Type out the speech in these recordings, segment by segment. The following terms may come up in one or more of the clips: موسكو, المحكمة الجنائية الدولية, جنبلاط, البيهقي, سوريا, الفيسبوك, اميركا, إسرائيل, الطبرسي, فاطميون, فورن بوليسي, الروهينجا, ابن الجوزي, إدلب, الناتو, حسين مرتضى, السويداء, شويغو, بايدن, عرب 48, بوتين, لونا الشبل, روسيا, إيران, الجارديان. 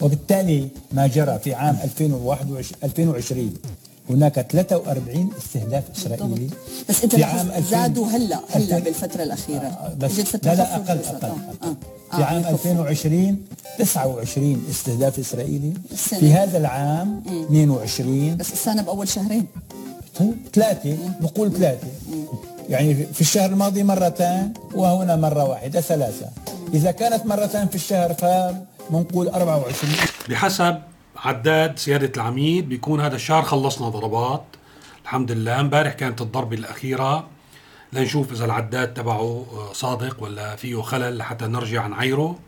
وبالتالي ما جرى في عام 2021 هناك 43 استهداف إسرائيلي. بس أنت في عام زادوا هلا بالفترة الأخيرة. لا أقل. في عام 2020 29 استهداف إسرائيلي. في هذا العام 22. بس السنة بأول شهرين. طيب 3 بقول 3 يعني في الشهر الماضي مرتان وهنا مرة واحدة 3. إذا كانت مرتان في الشهر فمنقول 24 بحسب عداد سيادة العميد. بيكون هذا الشهر خلصنا ضربات الحمد لله. امبارح كانت الضربة الأخيرة لنشوف إذا العداد تبعه صادق ولا فيه خلل حتى نرجع نعيره.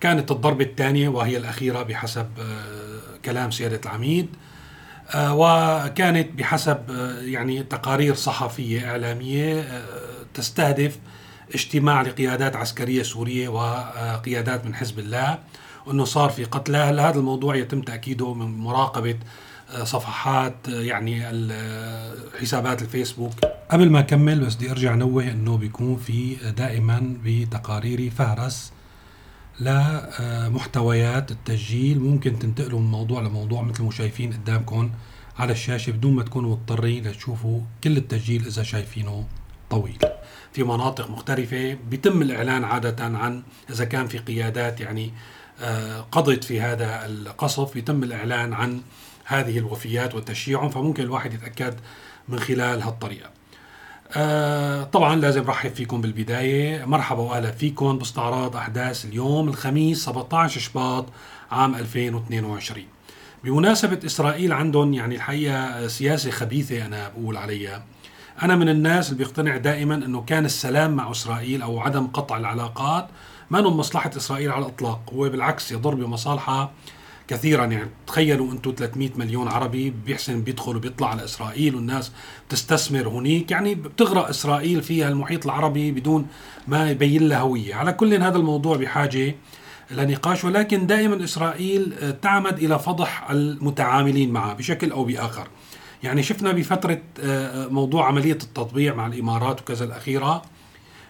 كانت الضربة الثانية وهي الأخيرة بحسب كلام سيادة العميد، وكانت بحسب يعني تقارير صحفية إعلامية تستهدف اجتماع لقيادات عسكرية سورية وقيادات من حزب الله، أنه صار في قتلى. هذا الموضوع يتم تأكيده من مراقبة صفحات يعني حسابات الفيسبوك. قبل ما أكمل بس بدي أرجع أنوه أنه بيكون في دائما بتقاريري فهرس لمحتويات التسجيل ممكن تنتقلوا من موضوع لموضوع مثل ما شايفين قدامكم على الشاشة بدون ما تكونوا مضطرين لتشوفوا كل التسجيل إذا شايفينه طويل. في مناطق مختلفة بيتم الإعلان عادة عن إذا كان في قيادات يعني قضت في هذا القصف، يتم الإعلان عن هذه الوفيات وتشييعهم، فممكن الواحد يتأكد من خلال هالطريقة. طبعا لازم رحب فيكم بالبداية، مرحبا وأهلا فيكم باستعراض أحداث اليوم الخميس 17 شباط عام 2022. بمناسبة إسرائيل عندهم يعني الحقيقة سياسة خبيثة أنا بقول عليها. أنا من الناس اللي بيقتنع دائما أنه كان السلام مع إسرائيل أو عدم قطع العلاقات ما نم مصلحة إسرائيل على الإطلاق، هو بالعكس يضر بمصالحها كثيرا. يعني تخيلوا أنتم 300 مليون عربي بيحسن بيدخل وبيطلع على إسرائيل والناس بتستثمر هناك، يعني بتغرق إسرائيل فيها المحيط العربي بدون ما يبين لها هوية. على كل هذا الموضوع بحاجة لنقاش، ولكن دائما إسرائيل تعمد إلى فضح المتعاملين معها بشكل أو بآخر. يعني شفنا بفترة موضوع عملية التطبيع مع الإمارات وكذا الأخيرة،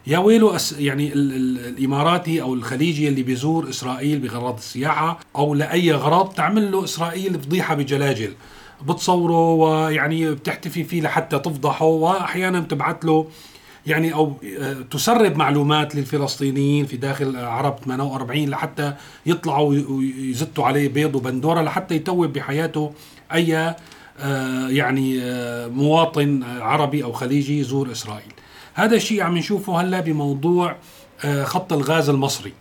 يا ويلو يعني الإماراتي أو الخليجي اللي بيزور إسرائيل بغرض السياحة أو لأي غرض تعمل له إسرائيل فضيحة بجلاجل، بتصوره ويعني بتحتفي فيه لحتى تفضحه، وأحيانا بتبعت له يعني أو تسرب معلومات للفلسطينيين في داخل عرب 48 لحتى يطلعوا ويزتوا عليه بيض وبندورة لحتى يتوب بحياته أي يعني مواطن عربي أو خليجي يزور إسرائيل. هذا الشيء عم نشوفه هلا بموضوع خط الغاز المصري.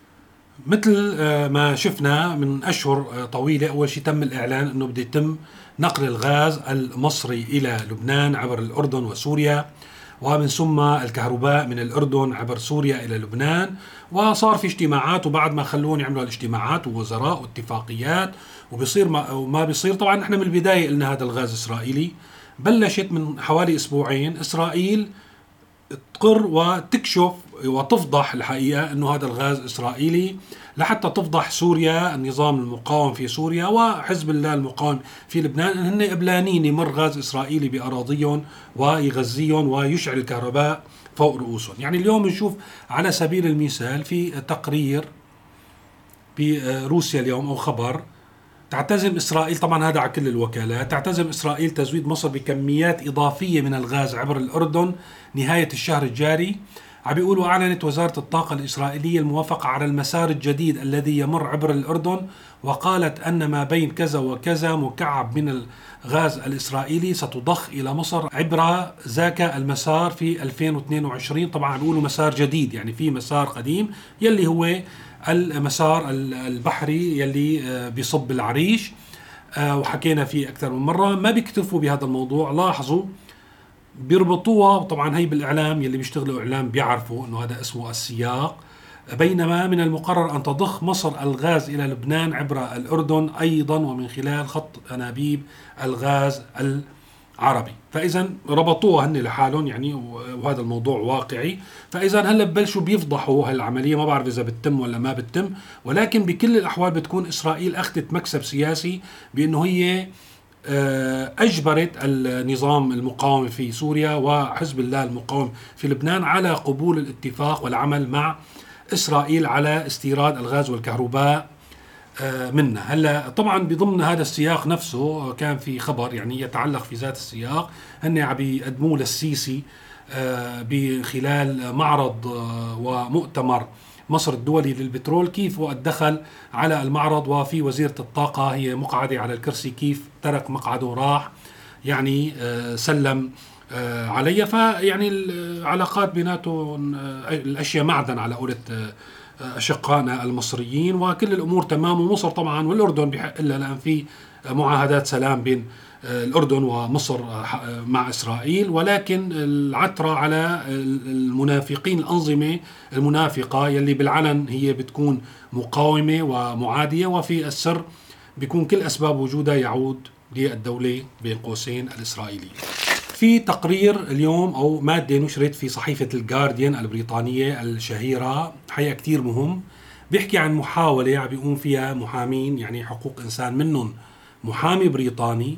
مثل ما شفنا من أشهر طويلة، أول شيء تم الإعلان أنه بده يتم نقل الغاز المصري إلى لبنان عبر الأردن وسوريا، ومن ثم الكهرباء من الأردن عبر سوريا إلى لبنان. وصار في اجتماعات، وبعد ما خلون يعملوا الاجتماعات ووزراء واتفاقيات وبيصير ما بيصير. طبعا نحن من البداية قلنا هذا الغاز إسرائيلي. بلشت من حوالي أسبوعين إسرائيل تقر وتكشف وتفضح الحقيقة أنه هذا الغاز إسرائيلي لحتى تفضح سوريا، النظام المقاوم في سوريا وحزب الله المقاوم في لبنان، أنهم قبلانين يمر غاز إسرائيلي بأراضيهم ويغزيهم ويشعل الكهرباء فوق رؤوسهم. يعني اليوم نشوف على سبيل المثال في تقرير بروسيا اليوم أو خبر، تعتزم إسرائيل، طبعا هذا على كل الوكالات، تعتزم إسرائيل تزويد مصر بكميات إضافية من الغاز عبر الأردن نهاية الشهر الجاري. عم بيقولوا أعلنت وزارة الطاقة الإسرائيلية الموافقة على المسار الجديد الذي يمر عبر الأردن، وقالت أن ما بين كذا وكذا مكعب من الغاز الإسرائيلي ستضخ إلى مصر عبر ذاك المسار في 2022. طبعا بيقولوا مسار جديد، يعني في مسار قديم يلي هو المسار البحري يلي بيصب العريش، وحكينا فيه أكثر من مرة. ما بيكتفوا بهذا الموضوع، لاحظوا بيربطوها، طبعا هي بالإعلام يلي بيشتغلوا إعلام بيعرفوا أنه هذا اسمه السياق. بينما من المقرر أن تضخ مصر الغاز إلى لبنان عبر الأردن أيضا ومن خلال خط أنابيب الغاز العربي. فإذا ربطوها هن لحالهم يعني، وهذا الموضوع واقعي. فإذا هلا ببلشوا بيفضحوا هالعملية، ما بعرف إذا بتتم ولا ما بتتم، ولكن بكل الأحوال بتكون إسرائيل أخذت مكسب سياسي بأنه هي أجبرت النظام المقاوم في سوريا وحزب الله المقاوم في لبنان على قبول الاتفاق والعمل مع إسرائيل على استيراد الغاز والكهرباء منا. هلا طبعا بضمن هذا السياق نفسه كان في خبر يعني يتعلق في ذات السياق، هن عم بيقدموه للسيسي بخلال معرض ومؤتمر مصر الدولي للبترول، كيف وقت دخل على المعرض وفي وزيرة الطاقة هي مقعدة على الكرسي، كيف ترك مقعده راح يعني سلم علي. فيعني العلاقات بيناتهم الأشياء معدن على قولة أشقائنا المصريين، وكل الأمور تمام. ومصر طبعا والأردن بحق إلا لأن في معاهدات سلام بين الأردن ومصر مع إسرائيل، ولكن العثرة على المنافقين، الأنظمة المنافقة يلي بالعلن هي بتكون مقاومة ومعادية، وفي السر بيكون كل أسباب وجودها يعود للدولة بين قوسين الإسرائيلية. في تقرير اليوم أو مادة نشرت في صحيفة الجارديان البريطانية الشهيرة حقيقة كتير مهم، بيحكي عن محاولة بيقوم فيها محامين يعني حقوق إنسان منهم محامي بريطاني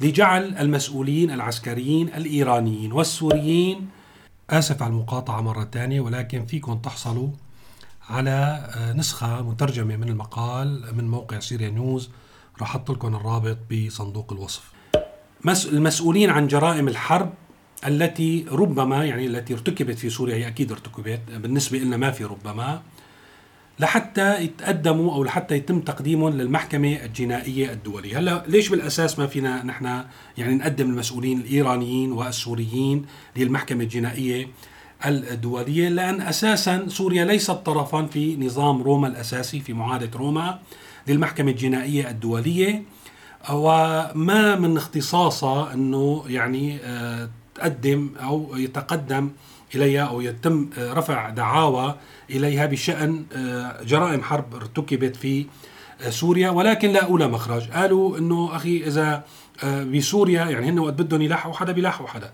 لجعل المسؤولين العسكريين الإيرانيين والسوريين، آسف على المقاطعة مرة تانية، ولكن فيكن تحصلوا على نسخة مترجمة من المقال من موقع سوريا نيوز، راح أحط لكم الرابط بصندوق الوصف. المسؤولين عن جرائم الحرب التي ربما يعني التي ارتكبت في سوريا، هي أكيد ارتكبت، بالنسبة لنا ما في ربما، لحتى يتقدموا أو لحتى يتم تقديمهم للمحكمة الجنائية الدولية. هلا ليش بالأساس ما فينا نحن يعني نقدم المسؤولين الإيرانيين والسوريين للمحكمة الجنائية الدولية؟ لأن أساسا سوريا ليست طرفا في نظام روما الأساسي، في معاهدة روما للمحكمة الجنائية الدولية، وما من اختصاصها أنه يعني تقدم أو يتقدم إليها أو يتم رفع دعاوى إليها بشأن جرائم حرب ارتكبت في سوريا. ولكن لا أولى مخرج، قالوا أنه أخي إذا بسوريا يعني هن وقت بدهم يلاحقوا حدا بيلاحقوا حدا،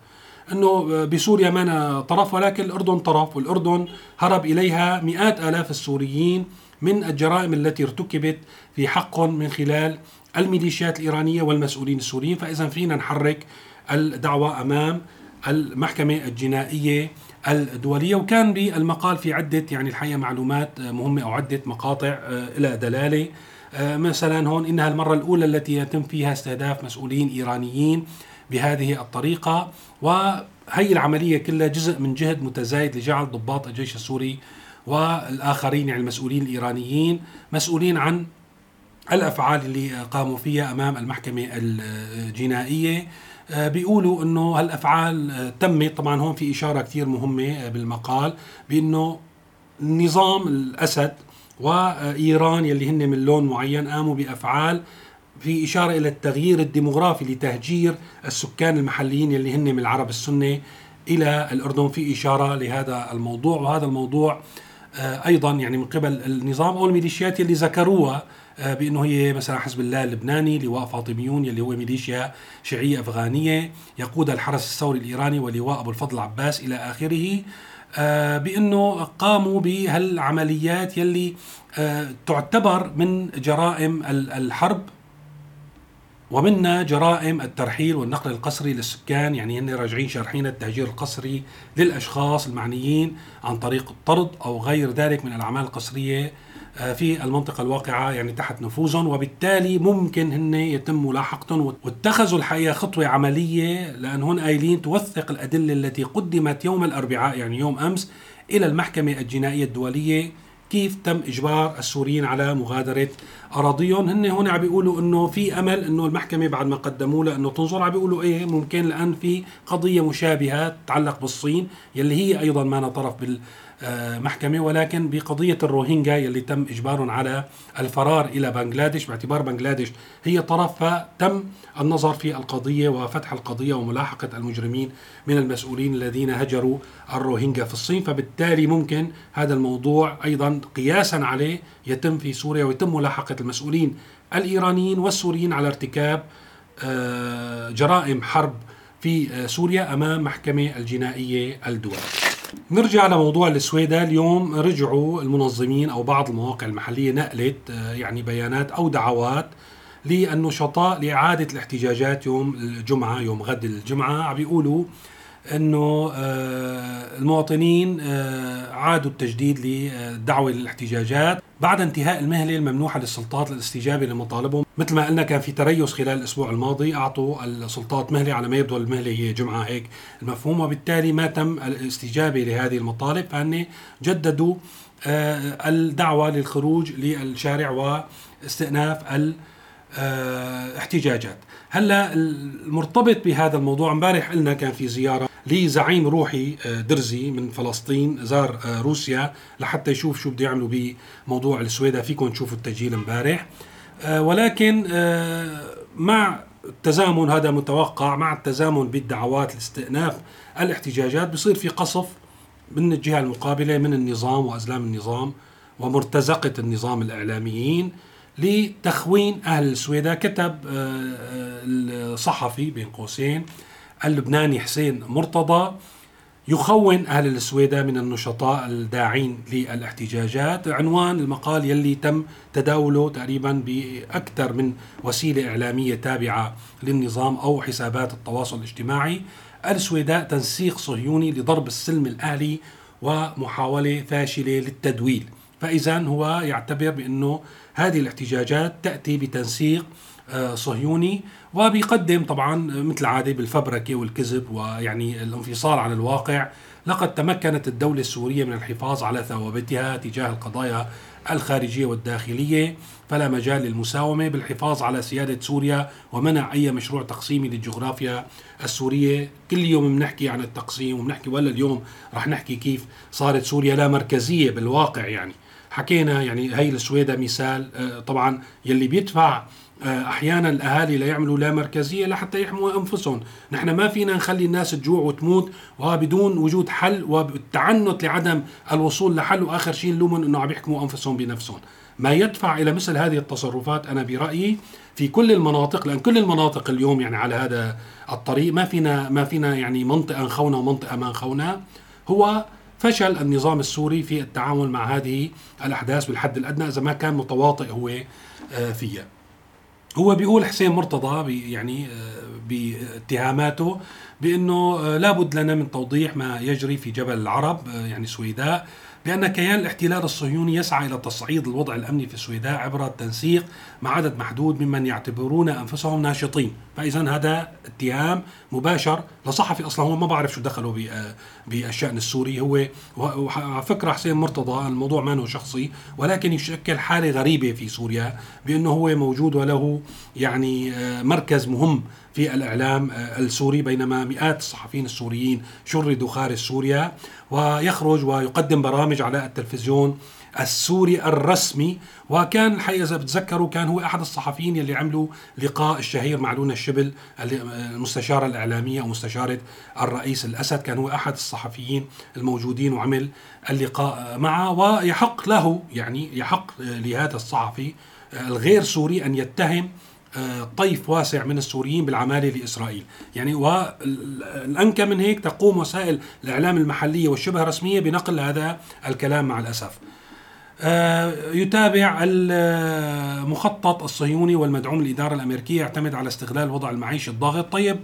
أنه بسوريا ما أنا طرف ولكن الأردن طرف، والأردن هرب إليها مئات آلاف السوريين من الجرائم التي ارتكبت في حقهم من خلال الميليشيات الإيرانية والمسؤولين السوريين. فإذا فينا نحرك الدعوة أمام المحكمة الجنائية الدولية. وكان بالمقال في عدة يعني الحقيقة معلومات مهمة أو عدة مقاطع إلى دلالة، مثلا هون إنها المرة الأولى التي يتم فيها استهداف مسؤولين إيرانيين بهذه الطريقة، وهي العملية كلها جزء من جهد متزايد لجعل ضباط الجيش السوري والآخرين يعني المسؤولين الإيرانيين مسؤولين عن الأفعال اللي قاموا فيها أمام المحكمة الجنائية. بيقولوا أنه هالأفعال تمت، طبعا هون في إشارة كتير مهمة بالمقال بأنه نظام الأسد وإيران يلي هن من لون معين قاموا بأفعال في إشارة إلى التغيير الديمغرافي لتهجير السكان المحليين يلي هن من العرب السنة إلى الأردن، في إشارة لهذا الموضوع. وهذا الموضوع أيضا يعني من قبل النظام أو الميليشيات اللي ذكروها بأنه هي مثلا حزب الله اللبناني، لواء فاطميون اللي هو ميليشيا شيعية أفغانية يقودها الحرس الثوري الإيراني، ولواء أبو الفضل العباس إلى آخره، بأنه قاموا بهالعمليات يلي تعتبر من جرائم الحرب، ومنها جرائم الترحيل والنقل القسري للسكان، يعني هن راجعين شارحين التهجير القسري للأشخاص المعنيين عن طريق الطرد أو غير ذلك من الأعمال القسرية في المنطقة الواقعة يعني تحت نفوذهم، وبالتالي ممكن هن يتم ملاحقتهم. واتخذوا الحقيقة خطوة عملية، لأن هون قايلين توثق الأدلة التي قدمت يوم الأربعاء يعني يوم أمس إلى المحكمة الجنائية الدولية كيف تم إجبار السوريين على مغادرة أراضيهم. هن هون عم بيقولوا إنه في أمل إنه المحكمة بعد ما قدموا لأنه تنظر، عم بيقولوا إيه ممكن، لأن في قضية مشابهة تتعلق بالصين يلي هي أيضا ما نطرف بالمحكمة، ولكن بقضية الروهينجا يلي تم إجبارهم على الفرار إلى بنغلاديش باعتبار بنغلاديش هي طرف، فتم النظر في القضية وفتح القضية وملاحقة المجرمين من المسؤولين الذين هجروا الروهينجا في الصين. فبالتالي ممكن هذا الموضوع أيضا قياسا عليه يتم في سوريا ويتم ملاحقة المسؤولين الإيرانيين والسوريين على ارتكاب جرائم حرب في سوريا أمام محكمة الجنائية الدولية. نرجع لموضوع السويداء. اليوم رجعوا المنظمين أو بعض المواقع المحلية نقلت يعني بيانات أو دعوات للنشطاء لإعادة الاحتجاجات يوم الجمعة، يوم غد الجمعة. عم بيقولوا أنه المواطنين عادوا التجديد للدعوة للاحتجاجات بعد انتهاء المهلة الممنوحة للسلطات للاستجابة لمطالبهم. مثل ما قلنا كان في تريث خلال الأسبوع الماضي، أعطوا السلطات مهلة، على ما يبدو المهلة هي جمعة هيك المفهوم، وبالتالي ما تم الاستجابة لهذه المطالب، فأن جددوا الدعوة للخروج للشارع واستئناف الاحتجاجات. هلا المرتبط بهذا الموضوع، امبارح قلنا كان في زيارة لزعيم روحي درزي من فلسطين، زار روسيا لحتى يشوف شو بده يعملوا بموضوع السويداء، فيكم تشوفوا التسجيل امبارح. ولكن مع التزامن، هذا متوقع، مع التزامن بالدعوات لاستئناف الاحتجاجات بصير في قصف من الجهة المقابلة من النظام وأزلام النظام ومرتزقة النظام الإعلاميين لتخوين أهل السويداء. كتب الصحفي بين قوسين اللبناني حسين مرتضى يخون أهل السويداء من النشطاء الداعين للاحتجاجات، عنوان المقال يلي تم تداوله تقريبا بأكثر من وسيلة إعلامية تابعة للنظام أو حسابات التواصل الاجتماعي: السويداء تنسيق صهيوني لضرب السلم الأهلي ومحاولة فاشلة للتدويل. فإذن هو يعتبر بأنه هذه الاحتجاجات تأتي بتنسيق صهيوني، وبيقدم طبعا مثل عادة بالفبركة والكذب ويعني الانفصال عن الواقع. لقد تمكنت الدولة السورية من الحفاظ على ثوابتها تجاه القضايا الخارجية والداخلية، فلا مجال للمساومة بالحفاظ على سيادة سوريا ومنع أي مشروع تقسيمي للجغرافيا السورية. كل يوم بنحكي عن التقسيم وبنحكي، ولا اليوم رح نحكي كيف صارت سوريا لا مركزية بالواقع. يعني حكينا يعني هي السويداء مثال، طبعا يلي بيدفع أحيانا الأهالي ليعملوا لا مركزية لحتى يحموا أنفسهم. نحن ما فينا نخلي الناس تجوع وتموت وبدون وجود حل والتعنت لعدم الوصول لحل، وآخر شيء نلومهم أنه عم يحكموا أنفسهم بنفسهم. ما يدفع إلى مثل هذه التصرفات أنا برأيي في كل المناطق، لأن كل المناطق اليوم يعني على هذا الطريق. ما فينا يعني منطقة نخونة ومنطقة ما نخونة. هو فشل النظام السوري في التعامل مع هذه الأحداث بالحد الأدنى إذا ما كان متواطئ هو فيها. هو بيقول حسين مرتضى يعني باتهاماته بأنه لابد لنا من توضيح ما يجري في جبل العرب يعني سويداء، بأن كيان الاحتلال الصهيوني يسعى إلى تصعيد الوضع الأمني في السويداء عبر التنسيق مع عدد محدود ممن يعتبرون أنفسهم ناشطين. فإذن هذا اتهام مباشر لصحفي أصلا هو ما بعرف شو دخله بالشأن السوري. هو فكرة حسين مرتضى الموضوع ما هو شخصي، ولكن يشكل حالة غريبة في سوريا بأنه هو موجود وله يعني مركز مهم في الإعلام السوري، بينما مئات الصحفيين السوريين شردوا خارج سوريا، ويخرج ويقدم برامج على التلفزيون السوري الرسمي. وكان الحقيقة إذا بتذكروا كان هو أحد الصحفيين اللي عملوا لقاء الشهير مع لونا الشبل المستشارة الإعلامية أو مستشارة الرئيس الأسد، كان هو أحد الصحفيين الموجودين وعمل اللقاء معه. ويحق له يعني يحق لهذا الصحفي الغير سوري أن يتهم طيف واسع من السوريين بالعمالة لإسرائيل يعني. والأنكى من هيك تقوم وسائل الإعلام المحلية والشبه رسمية بنقل هذا الكلام مع الأسف. يتابع المخطط الصهيوني والمدعوم الإدارة الأمريكية يعتمد على استغلال وضع المعيشي الضاغط. طيب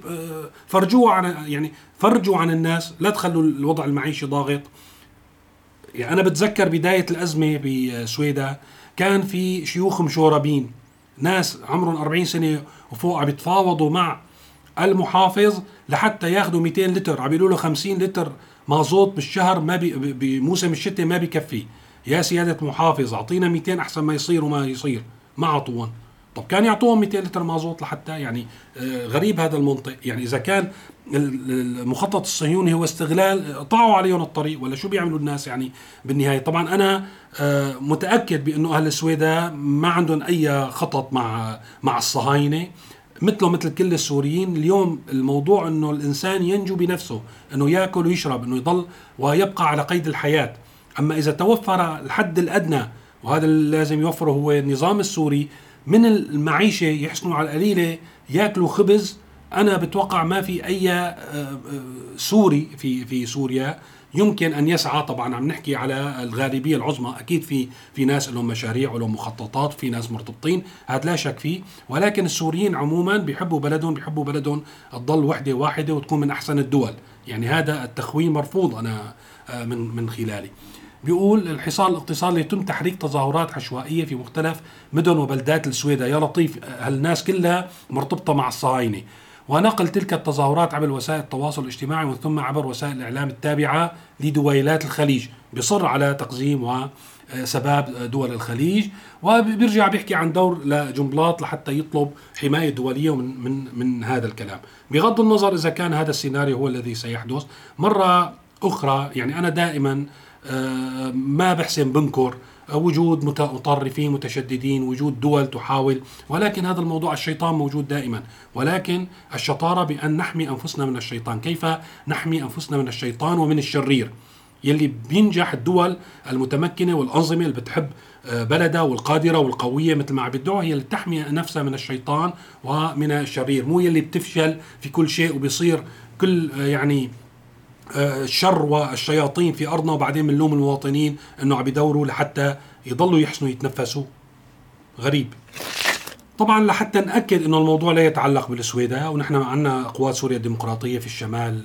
فرجوا عن الناس، لا تخلوا الوضع المعيشي ضاغط. يعني أنا بتذكر بداية الأزمة بسويداء كان في شيوخ مشوربين، ناس عمرهم 40 سنة وفوق، عم يتفاوضوا مع المحافظ لحتى ياخدوا 200 لتر، عم يقولوا له 50 لتر مازوت بالشهر ما بموسم الشتاء ما بكفي. يا سيادة محافظ أعطينا 200 أحسن ما يصير وما يصير، ما عطوهم. طب كان يعطوهم 200 لتر مازوت لحتى يعني غريب هذا المنطق. يعني إذا كان المخطط الصهيوني هو استغلال، طاعوا عليهم الطريق ولا شو بيعملوا الناس يعني بالنهاية؟ طبعا أنا متأكد بأنه أهل السويداء ما عندهم أي خطط مع الصهاينة مثله مثل كل السوريين. اليوم الموضوع أنه الإنسان ينجو بنفسه، أنه يأكل ويشرب، أنه يضل ويبقى على قيد الحياة. أما إذا توفر الحد الأدنى، وهذا اللي لازم يوفره هو النظام السوري من المعيشة، يحسنوا على القليلة يأكلوا خبز. أنا بتوقع ما في أي سوري في سوريا يمكن أن يسعى. طبعا عم نحكي على الغالبية العظمى، أكيد في ناس لهم مشاريع ولهم مخططات، في ناس مرتبطين، هذا لا شك فيه، ولكن السوريين عموما بيحبوا بلدهم تضل وحدة واحدة وتكون من أحسن الدول. يعني هذا التخوين مرفوض أنا من خلالي. بيقول الحصار الاقتصادي يتم تحريك تظاهرات عشوائية في مختلف مدن وبلدات السويداء. يا لطيف، هالناس كلها مرتبطة مع الصهاينة. ونقل تلك التظاهرات عبر وسائل التواصل الاجتماعي ومن ثم عبر وسائل الإعلام التابعة لدويلات الخليج. بيصر على تقزيم وسباب دول الخليج، وبيرجع بيحكي عن دور لجنبلاط لحتى يطلب حماية دولية من هذا الكلام. بغض النظر إذا كان هذا السيناريو هو الذي سيحدث مرة أخرى، يعني أنا دائما ما بحسن بنكر وجود متطرفين متشددين، وجود دول تحاول، ولكن هذا الموضوع الشيطان موجود دائما. ولكن الشطارة بأن نحمي أنفسنا من الشيطان. كيف نحمي أنفسنا من الشيطان ومن الشرير يلي بينجح؟ الدول المتمكنة والأنظمة اللي بتحب بلدها والقادرة والقوية مثل ما بدعوها هي اللي تحمي نفسها من الشيطان ومن الشرير، مو يلي بتفشل في كل شيء وبيصير كل يعني الشر والشياطين في أرضنا وبعدين بنلوم المواطنين أنه عم يدوروا لحتى يضلوا يحسنوا يتنفسوا. غريب. طبعا لحتى نأكد أنه الموضوع لا يتعلق بالسويداء، ونحن عنا قوات سوريا الديمقراطية في الشمال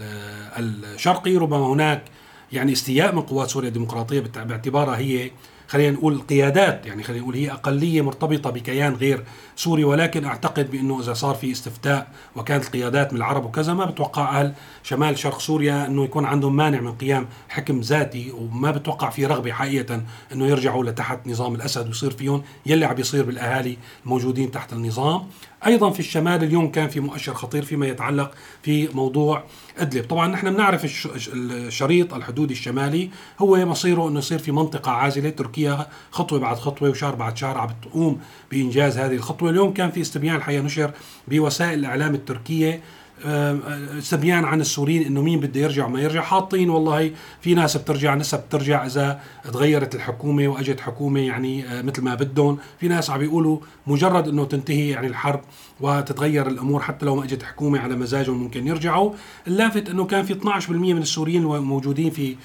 الشرقي، ربما هناك يعني استياء من قوات سوريا الديمقراطية باعتبارها هي خلينا نقول قيادات، يعني خلينا نقول هي أقلية مرتبطة بكيان غير سوري، ولكن أعتقد بأنه إذا صار في استفتاء وكانت القيادات من العرب وكذا، ما بتوقع أهل شمال شرق سوريا أنه يكون عندهم مانع من قيام حكم ذاتي، وما بتوقع في رغبة حقيقة أنه يرجعوا لتحت نظام الأسد ويصير فيهم يلي عم بيصير بالأهالي الموجودين تحت النظام. أيضا في الشمال اليوم كان في مؤشر خطير فيما يتعلق في موضوع إدلب. طبعا نحن بنعرف الشريط الحدودي الشمالي هو مصيره أنه يصير في منطقة عازلة. تركيا خطوة بعد خطوة وشهر بعد شهر عم بتقوم بإنجاز هذه الخطوة. اليوم كان في استبيان الحقيقة نشر بوسائل الإعلام التركية، استبيان عن السوريين انه مين بده يرجع وما يرجع. حاطين والله في ناس بترجع، اذا تغيرت الحكومه واجت حكومه يعني مثل ما بدهم، في ناس عم بيقولوا مجرد انه تنتهي يعني الحرب وتتغير الامور حتى لو ما اجت حكومه على مزاجهم ممكن يرجعوا. اللافت انه كان في 12% من السوريين الموجودين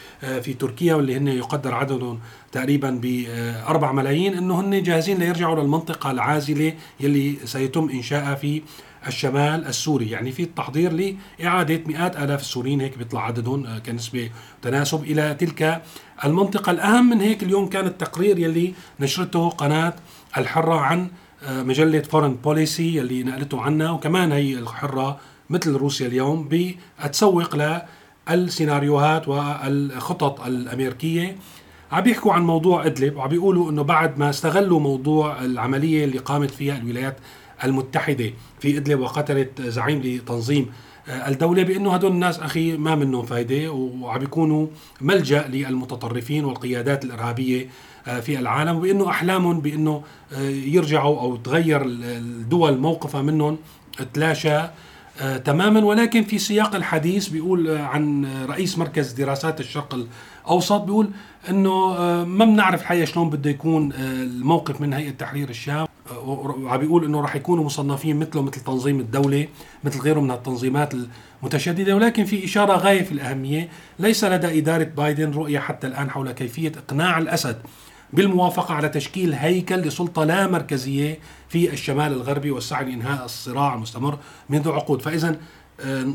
في تركيا واللي هن يقدر عددهم تقريبا ب 4 ملايين انه هن جاهزين ليرجعوا للمنطقه العازله يلي سيتم انشائها في الشمال السوري. يعني في التحضير لإعادة مئات آلاف السوريين، هيك بيطلع عددهم كنسبة تناسب إلى تلك المنطقة. الأهم من هيك اليوم كان التقرير يلي نشرته قناة الحرة عن مجلة فورن بوليسي يلي نقلته عنا، وكمان هي الحرة مثل روسيا اليوم بتسوق للسيناريوهات والخطط الأمريكية. عم بيحكوا عن موضوع إدلب وعم بيقولوا إنه بعد ما استغلوا موضوع العملية اللي قامت فيها الولايات المتحدة في إدلب وقتلت زعيم لتنظيم الدولة، بأنه هدول الناس أخي ما منهم فايدة وعم بيكونوا ملجأ للمتطرفين والقيادات الإرهابية في العالم، وبأنه أحلامهم بأنه يرجعوا أو تغير الدول موقفها منهم تلاشى تماما. ولكن في سياق الحديث بيقول عن رئيس مركز دراسات الشرق الأوسط، بيقول أنه ما بنعرف الحقيقة شلون بده يكون الموقف من هيئة تحرير الشام، وعم بيقول انه راح يكونوا مصنفين مثل تنظيم الدولة مثل غيره من التنظيمات المتشددة. ولكن في إشارة غاية في الأهمية، ليس لدى إدارة بايدن رؤية حتى الآن حول كيفية إقناع الأسد بالموافقة على تشكيل هيكل لسلطة لا مركزية في الشمال الغربي والسعي لإنهاء الصراع المستمر منذ عقود. فإذا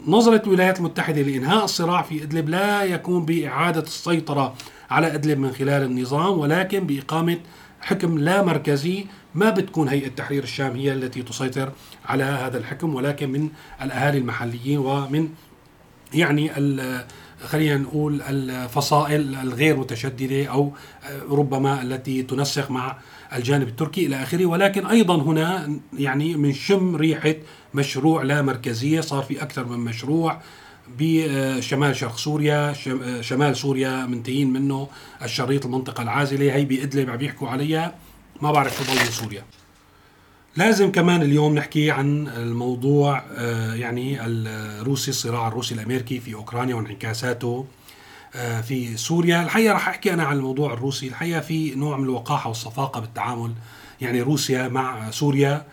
نظرة الولايات المتحدة لإنهاء الصراع في إدلب لا يكون بإعادة السيطرة على إدلب من خلال النظام، ولكن بإقامة حكم لا مركزي. ما بتكون هيئة تحرير الشام هي التي تسيطر على هذا الحكم، ولكن من الأهالي المحليين ومن يعني خلينا نقول الفصائل الغير متشددة أو ربما التي تنسق مع الجانب التركي إلى آخره. ولكن أيضا هنا يعني من شم ريحة مشروع لا مركزية، صار في أكثر من مشروع بشمال شرق سوريا، شمال سوريا منتهين منه الشريط المنطقة العازلة، هي بإدلب عم يحكوا عليها، ما بعرف شو ضل سوريا. لازم كمان اليوم نحكي عن الموضوع يعني الروسي، الصراع الروسي الأمريكي في أوكرانيا وانعكاساته في سوريا. الحقيقة رح أحكي أنا عن الموضوع الروسي. الحقيقة في نوع من الوقاحة والصفاقة بالتعامل يعني روسيا مع سوريا،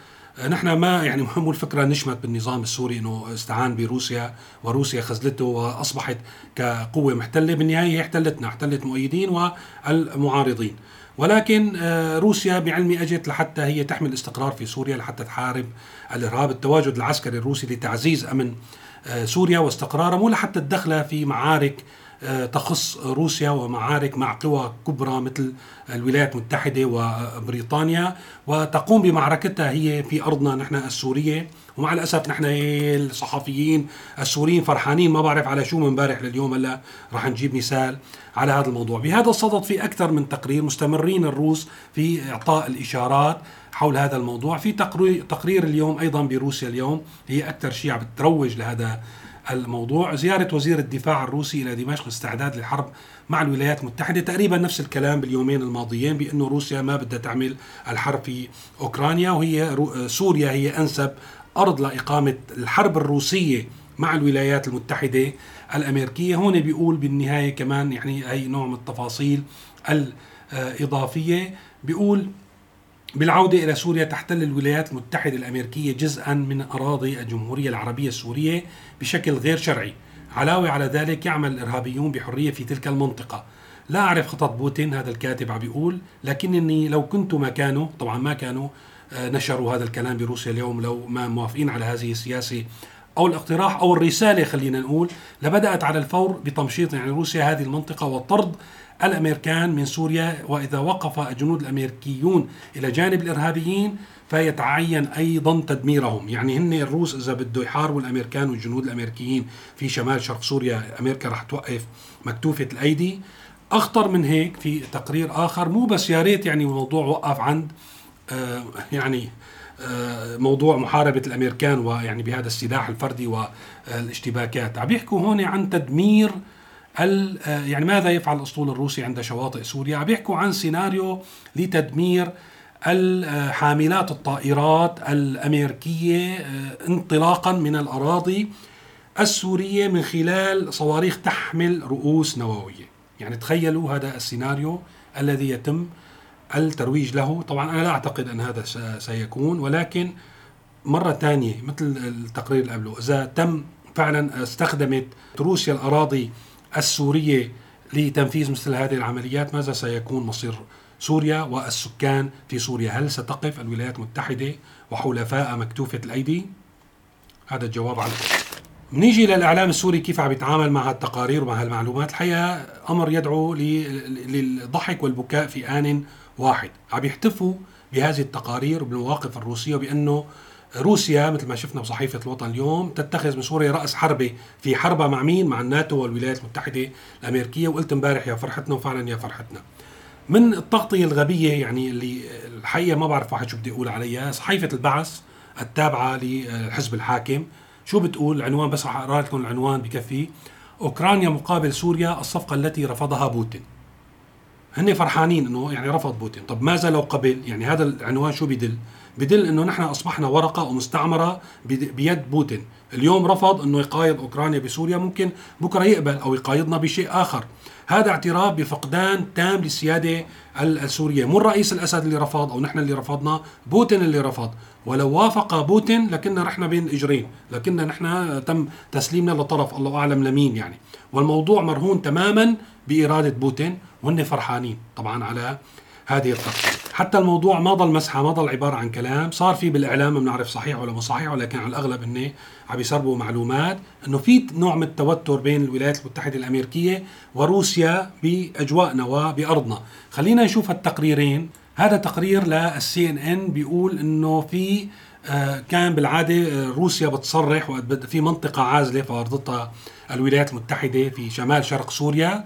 نحن ما يعني مو الفكرة نشمت بالنظام السوري أنه استعان بروسيا وروسيا خذلته وأصبحت كقوة محتلة. بالنهاية هي احتلتنا، احتلت المؤيدين والمعارضين، ولكن روسيا بعلمي أجت لحتى هي تحمل الاستقرار في سوريا، لحتى تحارب الإرهاب. التواجد العسكري الروسي لتعزيز أمن سوريا واستقراره، مو لحتى الدخلة في معارك تخص روسيا ومعارك مع قوى كبرى مثل الولايات المتحدة وبريطانيا، وتقوم بمعركتها هي في أرضنا نحن السورية. ومع الأسف نحن الصحفيين السوريين فرحانين ما بعرف على شو من بارح لليوم، هلا رح نجيب مثال على هذا الموضوع. بهذا الصدد في أكثر من تقرير مستمرين الروس في إعطاء الإشارات حول هذا الموضوع. في تقرير اليوم أيضا بروسيا، اليوم هي أكثر شيء عم بتروج لهذا الموضوع. زيارة وزير الدفاع الروسي إلى دمشق استعداد للحرب مع الولايات المتحدة، تقريبا نفس الكلام باليومين الماضيين بأنه روسيا ما بدها تعمل الحرب في أوكرانيا، وهي سوريا هي أنسب أرض لإقامة الحرب الروسية مع الولايات المتحدة الأمريكية. هون بيقول بالنهاية كمان يعني أي نوع من التفاصيل الإضافية، بيقول بالعودة إلى سوريا تحتل الولايات المتحدة الأمريكية جزءاً من أراضي الجمهورية العربية السورية بشكل غير شرعي. علاوة على ذلك يعمل الإرهابيون بحرية في تلك المنطقة. لا أعرف خطط بوتين، هذا الكاتب عم بيقول، لكنني لو كنت مكانه طبعاً ما كانوا نشروا هذا الكلام بروسيا اليوم لو ما موافقين على هذه السياسة أو الاقتراح أو الرسالة خلينا نقول، لبدأت على الفور بتمشيط يعني روسيا هذه المنطقة وطرد الأمريكان من سوريا. وإذا وقف الجنود الأمريكيون إلى جانب الإرهابيين فيتعين أيضا تدميرهم. يعني هن الروس إذا بده يحاربوا الأمريكان والجنود الأمريكيين في شمال شرق سوريا، أمريكا رح توقف مكتوفة الأيدي. أخطر من هيك في تقرير آخر، مو بس يا ريت يعني الموضوع وقف عند موضوع محاربة الأمريكان ويعني بهذا السلاح الفردي والاشتباكات. عم بيحكوا هون عن تدمير يعني ماذا يفعل الأسطول الروسي عند شواطئ سوريا. عم بيحكوا عن سيناريو لتدمير حاملات الطائرات الأمريكية انطلاقا من الأراضي السورية من خلال صواريخ تحمل رؤوس نووية. يعني تخيلوا هذا السيناريو الذي يتم الترويج له. طبعا أنا لا أعتقد أن هذا سيكون، ولكن مرة تانية مثل التقرير اللي قبله، إذا تم فعلا استخدمت روسيا الأراضي السورية لتنفيذ مثل هذه العمليات، ماذا سيكون مصير سوريا والسكان في سوريا؟ هل ستقف الولايات المتحدة وحلفاء مكتوفة الأيدي؟ هذا الجواب عنه. نيجي للإعلام السوري كيف عم يتعامل مع هالتقارير ومع هالمعلومات. الحقيقة أمر يدعو للضحك والبكاء في آن واحد. عم يحتفوا بهذه التقارير وبالمواقف الروسية، وبأنه روسيا مثل ما شفنا بصحيفة الوطن اليوم تتخذ من سوريا رأس حربة في حربة مع مين؟ مع الناتو والولايات المتحدة الأمريكية. وقلت امبارح يا فرحتنا، وفعلا يا فرحتنا من التغطية الغبية يعني اللي الحقيقة ما بعرف واحد شو بدي أقول عليها. صحيفة البعث التابعة للحزب الحاكم شو بتقول؟ العنوان بس رح أقرأ لكم العنوان بكفي: أوكرانيا مقابل سوريا الصفقة التي رفضها بوتين. هن فرحانين انه يعني رفض بوتين، طب ماذا لو قبل؟ يعني هذا العنوان شو بدل؟ بدل انه نحن اصبحنا ورقه ومستعمره بيد بوتين. اليوم رفض انه يقايض اوكرانيا بسوريا، ممكن بكره يقبل او يقايضنا بشيء اخر. هذا اعتراف بفقدان تام للسياده السوريه، مو الرئيس الاسد اللي رفض او نحن اللي رفضنا، بوتين اللي رفض. ولو وافق بوتين لكننا رحنا بين الاجرين، لكننا نحن تم تسليمنا لطرف الله اعلم لمين يعني. والموضوع مرهون تماما باراده بوتين، وهن فرحانين طبعا على هذه الخطة. حتى الموضوع ما ضل مسحة، ما ضل عبارة عن كلام صار فيه بالإعلام، ما بنعرف صحيح ولا مو صحيح، ولكن على الأغلب إنه عم يسربوا معلومات إنه في نوع من التوتر بين الولايات المتحدة الأمريكية وروسيا بأجواءنا وبأرضنا. خلينا نشوف التقريرين. هذا تقرير للCNN بيقول إنه في كان بالعادة روسيا بتصرح وفي منطقة عازلة فارضتها الولايات المتحدة في شمال شرق سوريا،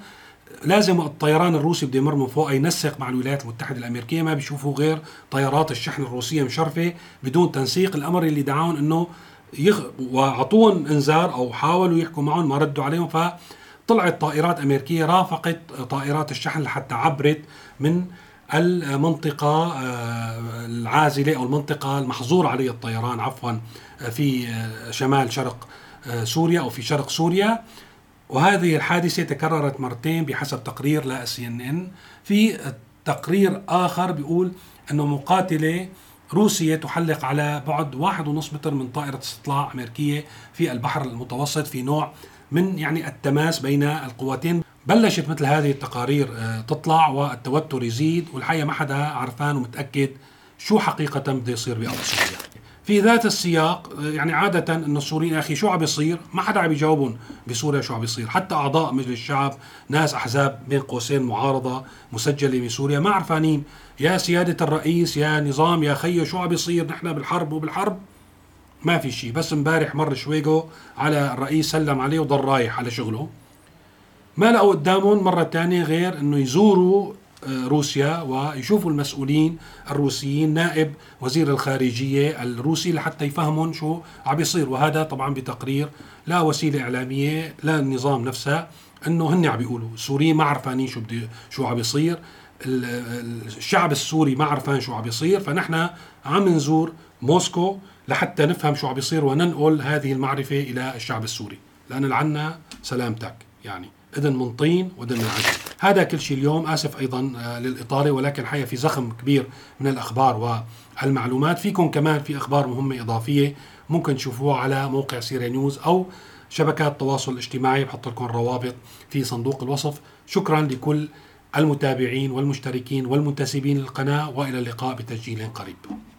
لازم الطيران الروسي بده يمر من فوق ينسق مع الولايات المتحدة الأمريكية، ما بيشوفوا غير طيارات الشحن الروسية مشرفة بدون تنسيق. الأمر اللي دعاهم إنه وعطوهم إنذار أو حاولوا يحكوا معهم ما ردوا عليهم، فطلعت طائرات أمريكية رافقت طائرات الشحن لحتى عبرت من المنطقة العازلة أو المنطقة المحظور عليها الطيران في شمال شرق سوريا أو في شرق سوريا. وهذه الحادثة تكررت مرتين بحسب تقرير للCNN. في تقرير آخر بيقول أنه مقاتلة روسيا تحلق على بعد 1.5 متر من طائرة استطلاع أمريكية في البحر المتوسط في نوع من يعني التماس بين القواتين. بلشت مثل هذه التقارير تطلع والتوتر يزيد، والحقيقة ما حدا عرفان ومتأكد شو حقيقة بده يصير بأرض سوريا. في ذات السياق يعني عادة إنه السوريين أخي شو عم بيصير؟ ما حدا عم بيجاوبهم بسوريا شو عم بيصير، حتى أعضاء مجلس الشعب، ناس أحزاب بين قوسين معارضة مسجلة من سوريا ما عرفانين يا سيادة الرئيس يا نظام يا خيو شو عم بيصير، نحن بالحرب وبالحرب ما في شيء. بس امبارح مر شويغو على الرئيس سلم عليه وضل رايح على شغله، ما لقوا قدامهم مرة تانية غير إنه يزوروا روسيا ويشوفوا المسؤولين الروسيين نائب وزير الخارجية الروسي لحتى يفهمون شو عم بيصير. وهذا طبعا بتقرير لا وسيلة إعلامية لا النظام نفسها، إنه هن عم بيقولوا السوريين ما عرفانين شو عم بيصير، الشعب السوري ما عرفان شو عم بيصير، فنحن عم نزور موسكو لحتى نفهم شو عم بيصير وننقل هذه المعرفة إلى الشعب السوري، لأن العنا سلامتك يعني إذن من طين ودن من عجل. هذا كل شيء اليوم، آسف أيضا للإطالة، ولكن حقيقة في زخم كبير من الأخبار والمعلومات. فيكم كمان في أخبار مهمة إضافية ممكن تشوفوها على موقع سيريا نيوز أو شبكات التواصل الاجتماعي، بحط لكم الروابط في صندوق الوصف. شكرا لكل المتابعين والمشتركين والمنتسبين للقناة، وإلى اللقاء بتسجيل قريب.